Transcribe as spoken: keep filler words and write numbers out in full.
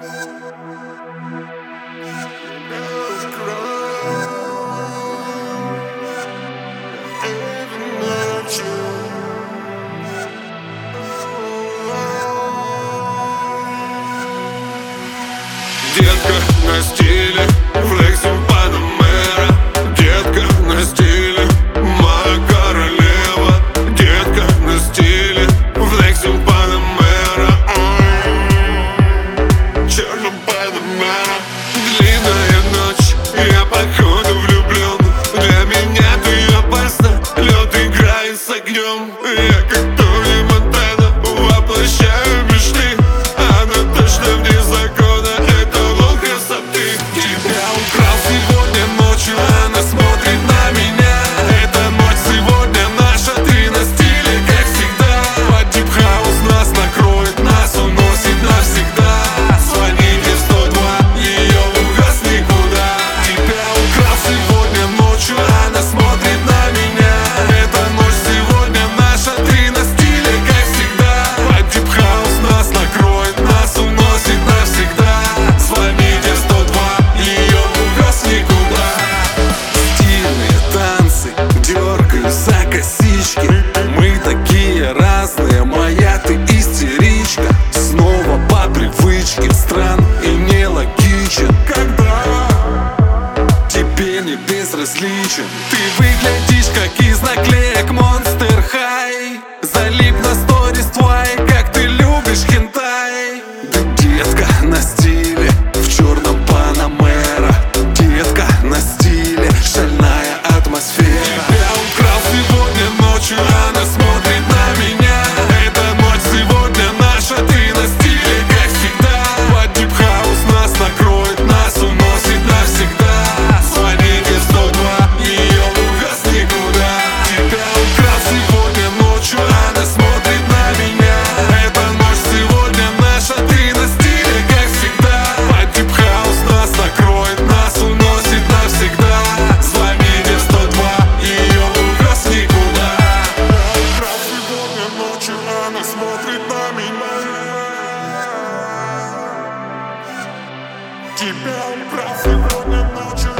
Детка на стиле, в Лексу Панамера. Детка на стиле, моя королева. Детка на стиле, в Лексу Панамера. Черная Панамера. Длинная ночь, я походу влюблен. Для меня ты опасна, лед играет с огнем. Я как Тони Монтана, воплощаю мечты. Она точно вне закона. Безразличен. Ты выглядишь как из наклеек Monster High. Залип на сторис твой, как ты любишь хентай. Да, детка на стиле, в черном Панамера. Детка на стиле, шальная атмосфера. Тебя украл сегодня ночью, она смотрит на меня. Эта ночь сегодня наша, ты на стиле, как всегда. Под дип-хаус нас накроет, нас уносит навсегда. Тебя украл сегодня ночью.